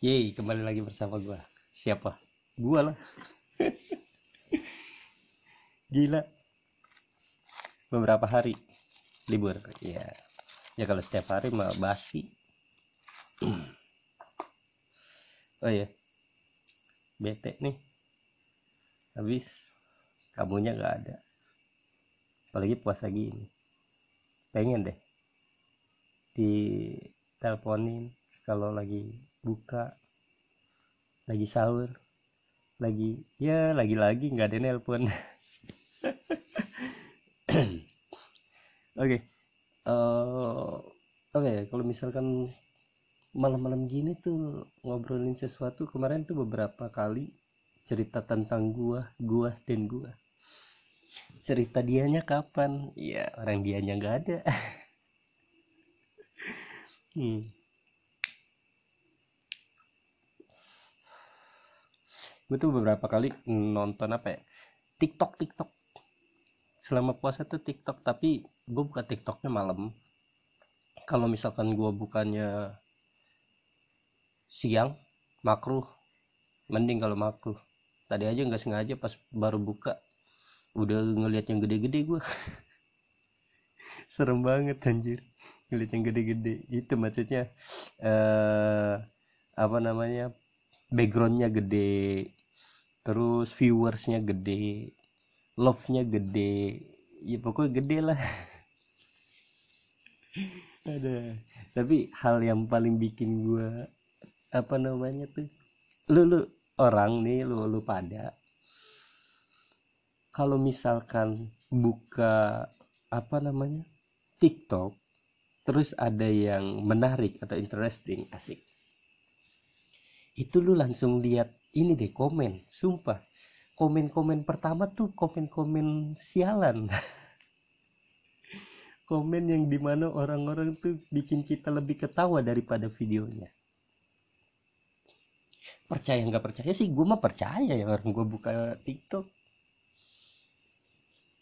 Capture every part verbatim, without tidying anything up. Yeay, kembali lagi bersama gue. Siapa? Gue lah. Gila. Beberapa hari libur. Ya, ya kalau setiap hari mah basi. Oh ya, bete nih. Habis kamunya gak ada. Apalagi puasa gini. Pengen deh diteleponin kalau lagi buka, lagi sahur, lagi ya lagi-lagi nggak ada nelpon. Oke, oke kalau misalkan malam-malam gini tuh ngobrolin sesuatu, kemarin tuh beberapa kali cerita tentang gua, gua dan gua. Cerita dianya kapan? Ya orang dianya nggak ada. hmm. Gue tuh beberapa kali nonton apa ya, TikTok TikTok selama puasa tuh TikTok. Tapi gue buka TikToknya malam. Kalau misalkan gue bukannya siang, makruh. Mending kalau makruh. Tadi aja nggak sengaja pas baru buka udah ngeliat yang gede-gede gue. Serem banget anjir ngeliat yang gede-gede. Itu maksudnya eh, apa namanya, backgroundnya gede, terus viewersnya gede, love-nya gede, ya pokoknya gede lah. Ada. Tapi hal yang paling bikin gue apa namanya tuh, lu lu orang nih, lu lu pada kalau misalkan buka apa namanya TikTok, terus ada yang menarik atau interesting, asik, itu lu langsung lihat ini deh komen. Sumpah komen-komen pertama tuh komen-komen sialan. Komen yang dimana orang-orang tuh bikin kita lebih ketawa daripada videonya. Percaya nggak percaya sih, gue mah percaya ya, orang gue buka TikTok.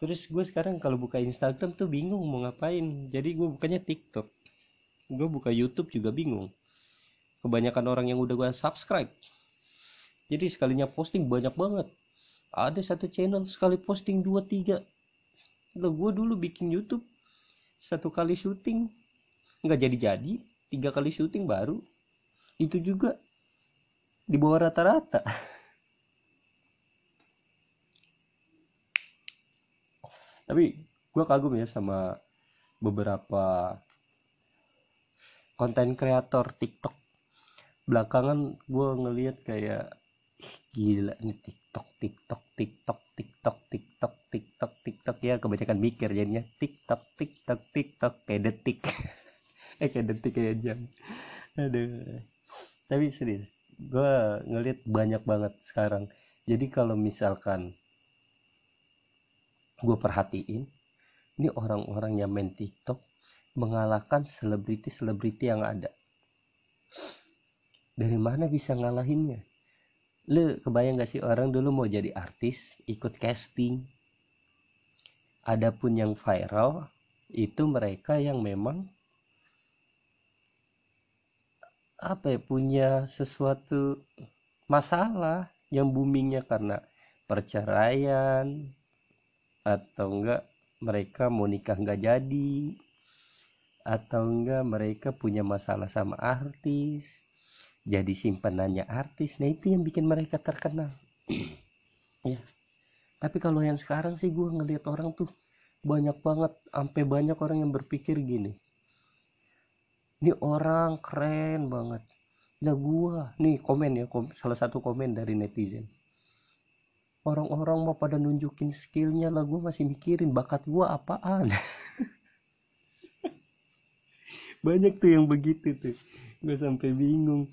Terus gue sekarang kalau buka Instagram tuh bingung mau ngapain, jadi gue bukanya TikTok. Gue buka YouTube juga bingung, kebanyakan orang yang udah gue subscribe. Jadi sekalinya posting banyak banget, ada satu channel sekali posting dua tiga. Loh, gue dulu bikin YouTube satu kali syuting nggak jadi-jadi, tiga kali syuting baru, itu juga di bawah rata-rata. Tapi gue kagum ya sama beberapa konten kreator TikTok. Belakangan gue ngelihat kayak gila nih, TikTok TikTok TikTok TikTok TikTok TikTok TikTok ya, kebanyakan mikir jadinya TikTok TikTok TikTok kayak detik. eh kayak detik kayak jam. Aduh. Tapi serius, gue ngelihat banyak banget sekarang. Jadi kalau misalkan gue perhatiin, ini orang-orang yang main TikTok mengalahkan selebriti-selebriti yang ada. Dari mana bisa ngalahinnya? Lu kebayang gak sih orang dulu mau jadi artis, ikut casting. Adapun yang viral, itu mereka yang memang apa ya, punya sesuatu masalah yang boomingnya karena perceraian, atau enggak mereka mau nikah gak jadi, atau enggak mereka punya masalah sama artis, jadi simpenannya artis. Nah itu yang bikin mereka terkenal ya. Tapi kalau yang sekarang sih gue ngelihat orang tuh banyak banget, sampai banyak orang yang berpikir gini, ini orang keren banget. Nah gue nih komen ya, kom- salah satu komen dari netizen, orang-orang mau pada nunjukin skillnya, lah gue masih mikirin bakat gue apaan. Banyak tuh yang begitu tuh, gue sampai bingung.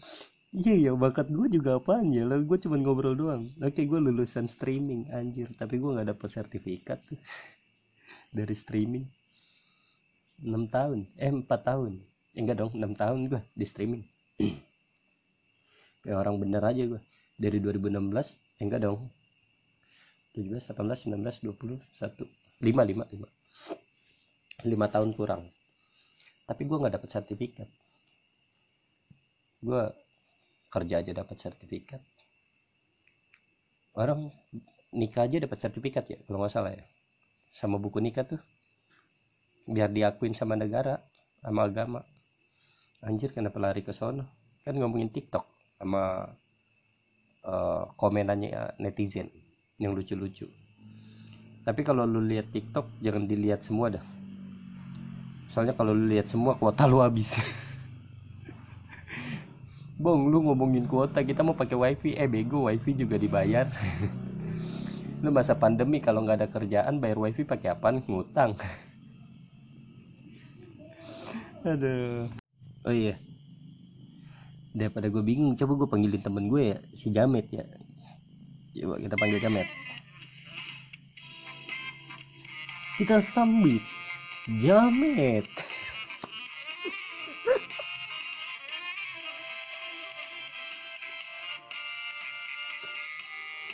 Iya ya, bakat gue juga apaan ya, lah gue cuma ngobrol doang. Oke, gue lulusan streaming anjir, tapi gue nggak dapet sertifikat tuh dari streaming. enam tahun eh empat tahun eh, enggak dong, enam tahun gue di streaming. Kayak orang bener aja gue dari dua ribu enam belas. Eh, enggak dong, tujuh belas delapan belas sembilan belas dua puluh satu lima lima lima lima tahun kurang, tapi gue nggak dapet sertifikat. Gue kerja aja dapat sertifikat, orang nikah aja dapat sertifikat ya kalau nggak salah ya, sama buku nikah tuh, biar diakuin sama negara sama agama. Anjir, kenapa lari ke sono? Kan ngomongin TikTok sama uh, komenannya netizen yang lucu-lucu. Tapi kalau lu lihat TikTok jangan dilihat semua dah, soalnya kalau lu lihat semua kuota lu habis. Bong, lu ngomongin kuota, kita mau pakai wifi, eh bego, wifi juga dibayar. Lu masa pandemi kalau nggak ada kerjaan bayar wifi pakai apaan? Ngutang. Aduh. Oh iya, daripada gue bingung, coba gue panggilin temen gue ya, si Jamet ya. Coba kita panggil Jamet. Kita sambit Jamet.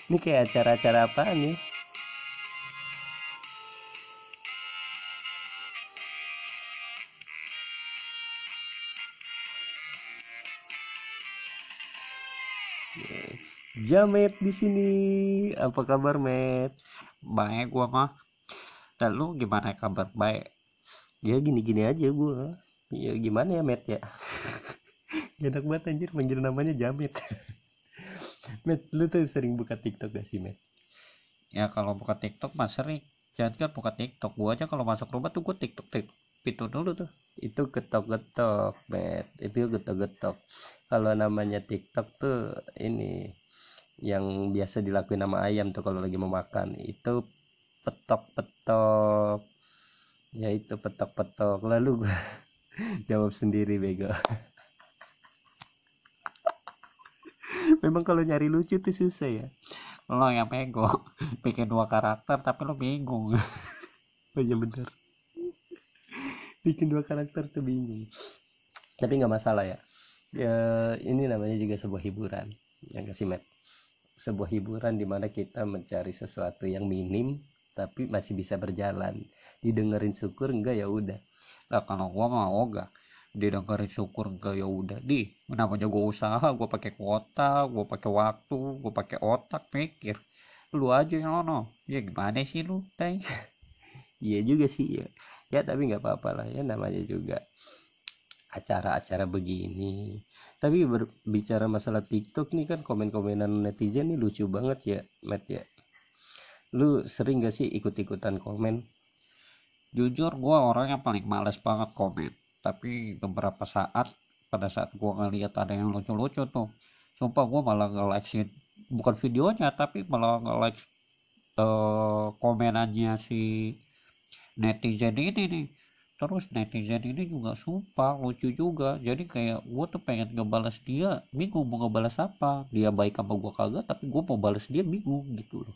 Ini kayak acara-acara apa nih? Jamet di sini. Apa kabar, Met? Baik gua mah. Dan lu gimana kabar? Baik. Ya gini-gini aja gua. Ya gimana ya, Met ya? Enak banget anjir manggil namanya Jamet. Met, lu tuh sering buka TikTok gak sih, Met? Ya kalau buka TikTok mah sering. Jangan kan buka TikTok, gua aja kalau masuk rumah tuh gua TikTok tik pintu dulu tuh. Itu getok-getok, Met. Itu getok-getok. Kalau namanya TikTok tuh ini yang biasa dilakuin sama ayam tuh kalau lagi mau makan. Itu petok-petok. Ya itu petok-petok. Lalu gua jawab sendiri, bego. Memang kalau nyari lucu tuh susah ya. Lo yang bego, bikin dua karakter tapi lo bingung. Oh iya bener, bikin dua karakter tuh bingung. Tapi gak masalah ya, ya ini namanya juga sebuah hiburan. Yang kasih Matt, sebuah hiburan dimana kita mencari sesuatu yang minim tapi masih bisa berjalan. Didengerin syukur enggak ya udah. Nah kalau gua mau enggak didengerin syukur enggak ya udah di. Namanya gua usaha, gua pakai kuota, gua pakai waktu, gua pakai otak mikir. Lu aja yang ono. Ya gimana sih lu, Tay? Iya juga sih ya. Ya tapi nggak apa-apa lah ya, namanya juga acara-acara begini. Tapi berbicara masalah TikTok nih kan, komen-komenan netizen nih lucu banget ya, Matt ya. Lu sering gak sih ikut-ikutan komen? Jujur gue orang yang paling males banget komen. Tapi beberapa saat, pada saat gue ngeliat ada yang lucu-lucu tuh, sumpah gue malah nge-like, bukan videonya tapi malah nge-like uh, komenannya si netizen ini nih. Terus netizen ini juga sumpah lucu juga. Jadi kayak gue tuh pengen ngebales dia, bingung mau ngebales apa. Dia baik sama gue kagak, tapi gue mau bales dia bingung gitu loh.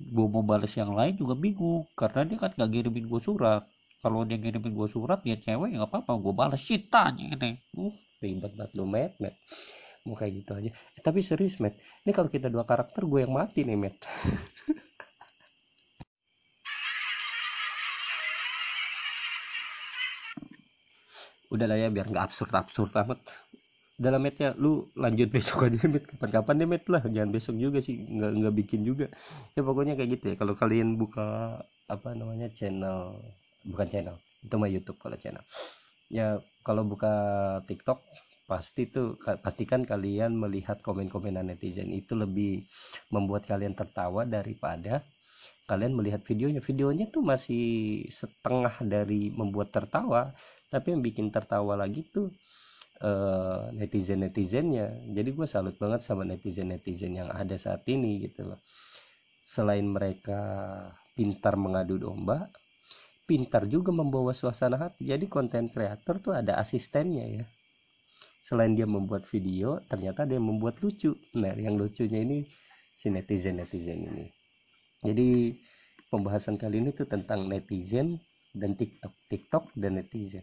Gue mau bales yang lain juga bingung, karena dia kan gak ngirimin gue surat. Kalau dia ngirimin gue surat, dia cewek ya gak apa-apa, gue bales cintanya ini. Uh, ribet banget lo, Matt, Matt. Mau kayak gitu aja. Eh, tapi serius, Matt, ini kalau kita dua karakter gue yang mati nih, Matt. Udah lah ya, biar nggak absurd-absurd amat. Udah lah Met ya, lu lanjut besok aja Met, kapan-kapan deh Met lah, jangan besok juga sih, nggak nggak bikin juga. Ya pokoknya kayak gitu ya, kalau kalian buka apa namanya channel, bukan channel, itu mah YouTube kalau channel. Ya kalau buka TikTok pasti tuh pastikan kalian melihat komen-komenan netizen itu lebih membuat kalian tertawa daripada kalian melihat videonya. Videonya tuh masih setengah dari membuat tertawa. Tapi yang bikin tertawa lagi tuh uh, netizen-netizennya. Jadi gue salut banget sama netizen-netizen yang ada saat ini gitu loh. Selain mereka pintar mengadu domba, pintar juga membawa suasana hati. Jadi konten kreator tuh ada asistennya ya. Selain dia membuat video, ternyata dia membuat lucu. Nah yang lucunya ini si netizen-netizen ini. Jadi pembahasan kali ini tuh tentang netizen dan TikTok. TikTok dan netizen.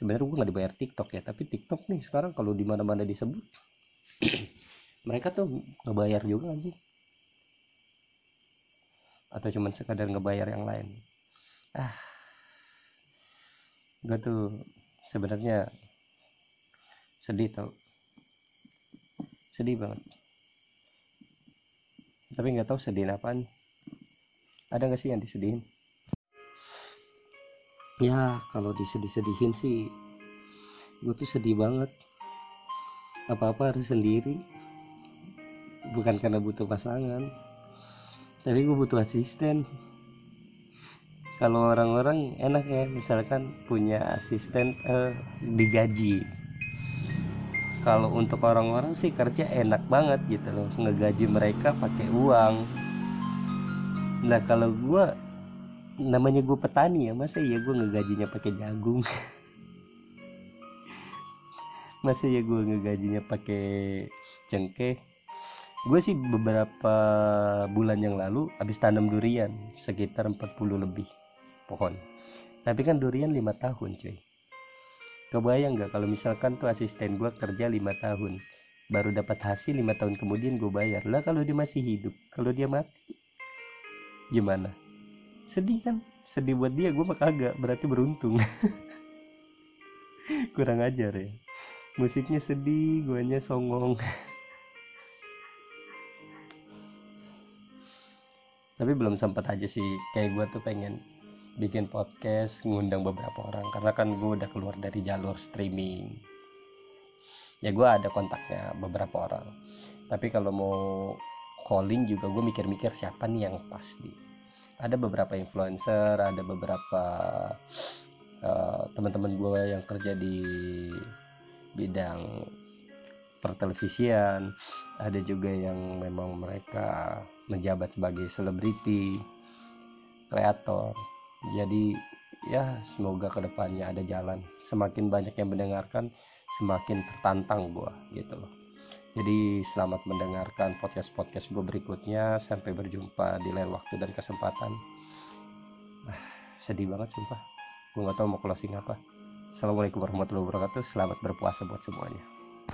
Sebenarnya gue nggak dibayar TikTok ya, tapi TikTok nih sekarang kalau di mana-mana disebut, mereka tuh ngebayar juga sih, atau cuman sekadar ngebayar yang lain. Ah, gue tuh sebenarnya sedih tau. sedih banget, tapi nggak tahu sedihin apaan. Ada nggak sih yang disedihin? Ya kalau disedih-sedihin sih gue tuh sedih banget, apa-apa harus sendiri, bukan karena butuh pasangan, tapi gue butuh asisten. Kalau orang-orang enak ya, misalkan punya asisten eh, digaji. Kalau untuk orang-orang sih kerja enak banget gitu loh, ngegaji mereka pakai uang. Nah kalau gue, namanya gue petani ya, masa ya gue ngegajinya pakai jagung? Masa ya gue ngegajinya pakai cengkeh? Gue sih beberapa bulan yang lalu habis tanam durian sekitar empat puluh lebih pohon, tapi kan durian lima tahun cuy. Kebayang gak kalau misalkan tuh asisten gue kerja lima tahun baru dapat hasil, lima tahun kemudian gue bayar. Lah kalau dia masih hidup, kalau dia mati gimana? Sedih kan? Sedih buat dia, gue mah kagak, berarti beruntung. Kurang ajar ya, musiknya sedih, guanya songong. Tapi belum sempat aja sih, kayak gue tuh pengen bikin podcast, ngundang beberapa orang, karena kan gue udah keluar dari jalur streaming. Ya gue ada kontaknya beberapa orang, tapi kalau mau calling juga gue mikir-mikir siapa nih yang pas nih. Ada beberapa influencer, ada beberapa uh, teman-teman gue yang kerja di bidang pertelevisian, ada juga yang memang mereka menjabat sebagai selebriti, kreator. Jadi ya semoga kedepannya ada jalan. Semakin banyak yang mendengarkan, semakin tertantang gue gitu loh. Jadi selamat mendengarkan podcast-podcast gue berikutnya. Sampai berjumpa di lain waktu dan kesempatan. ah, Sedih banget sumpah, gue gak tahu mau closing apa. Assalamualaikum warahmatullahi wabarakatuh. Selamat berpuasa buat semuanya.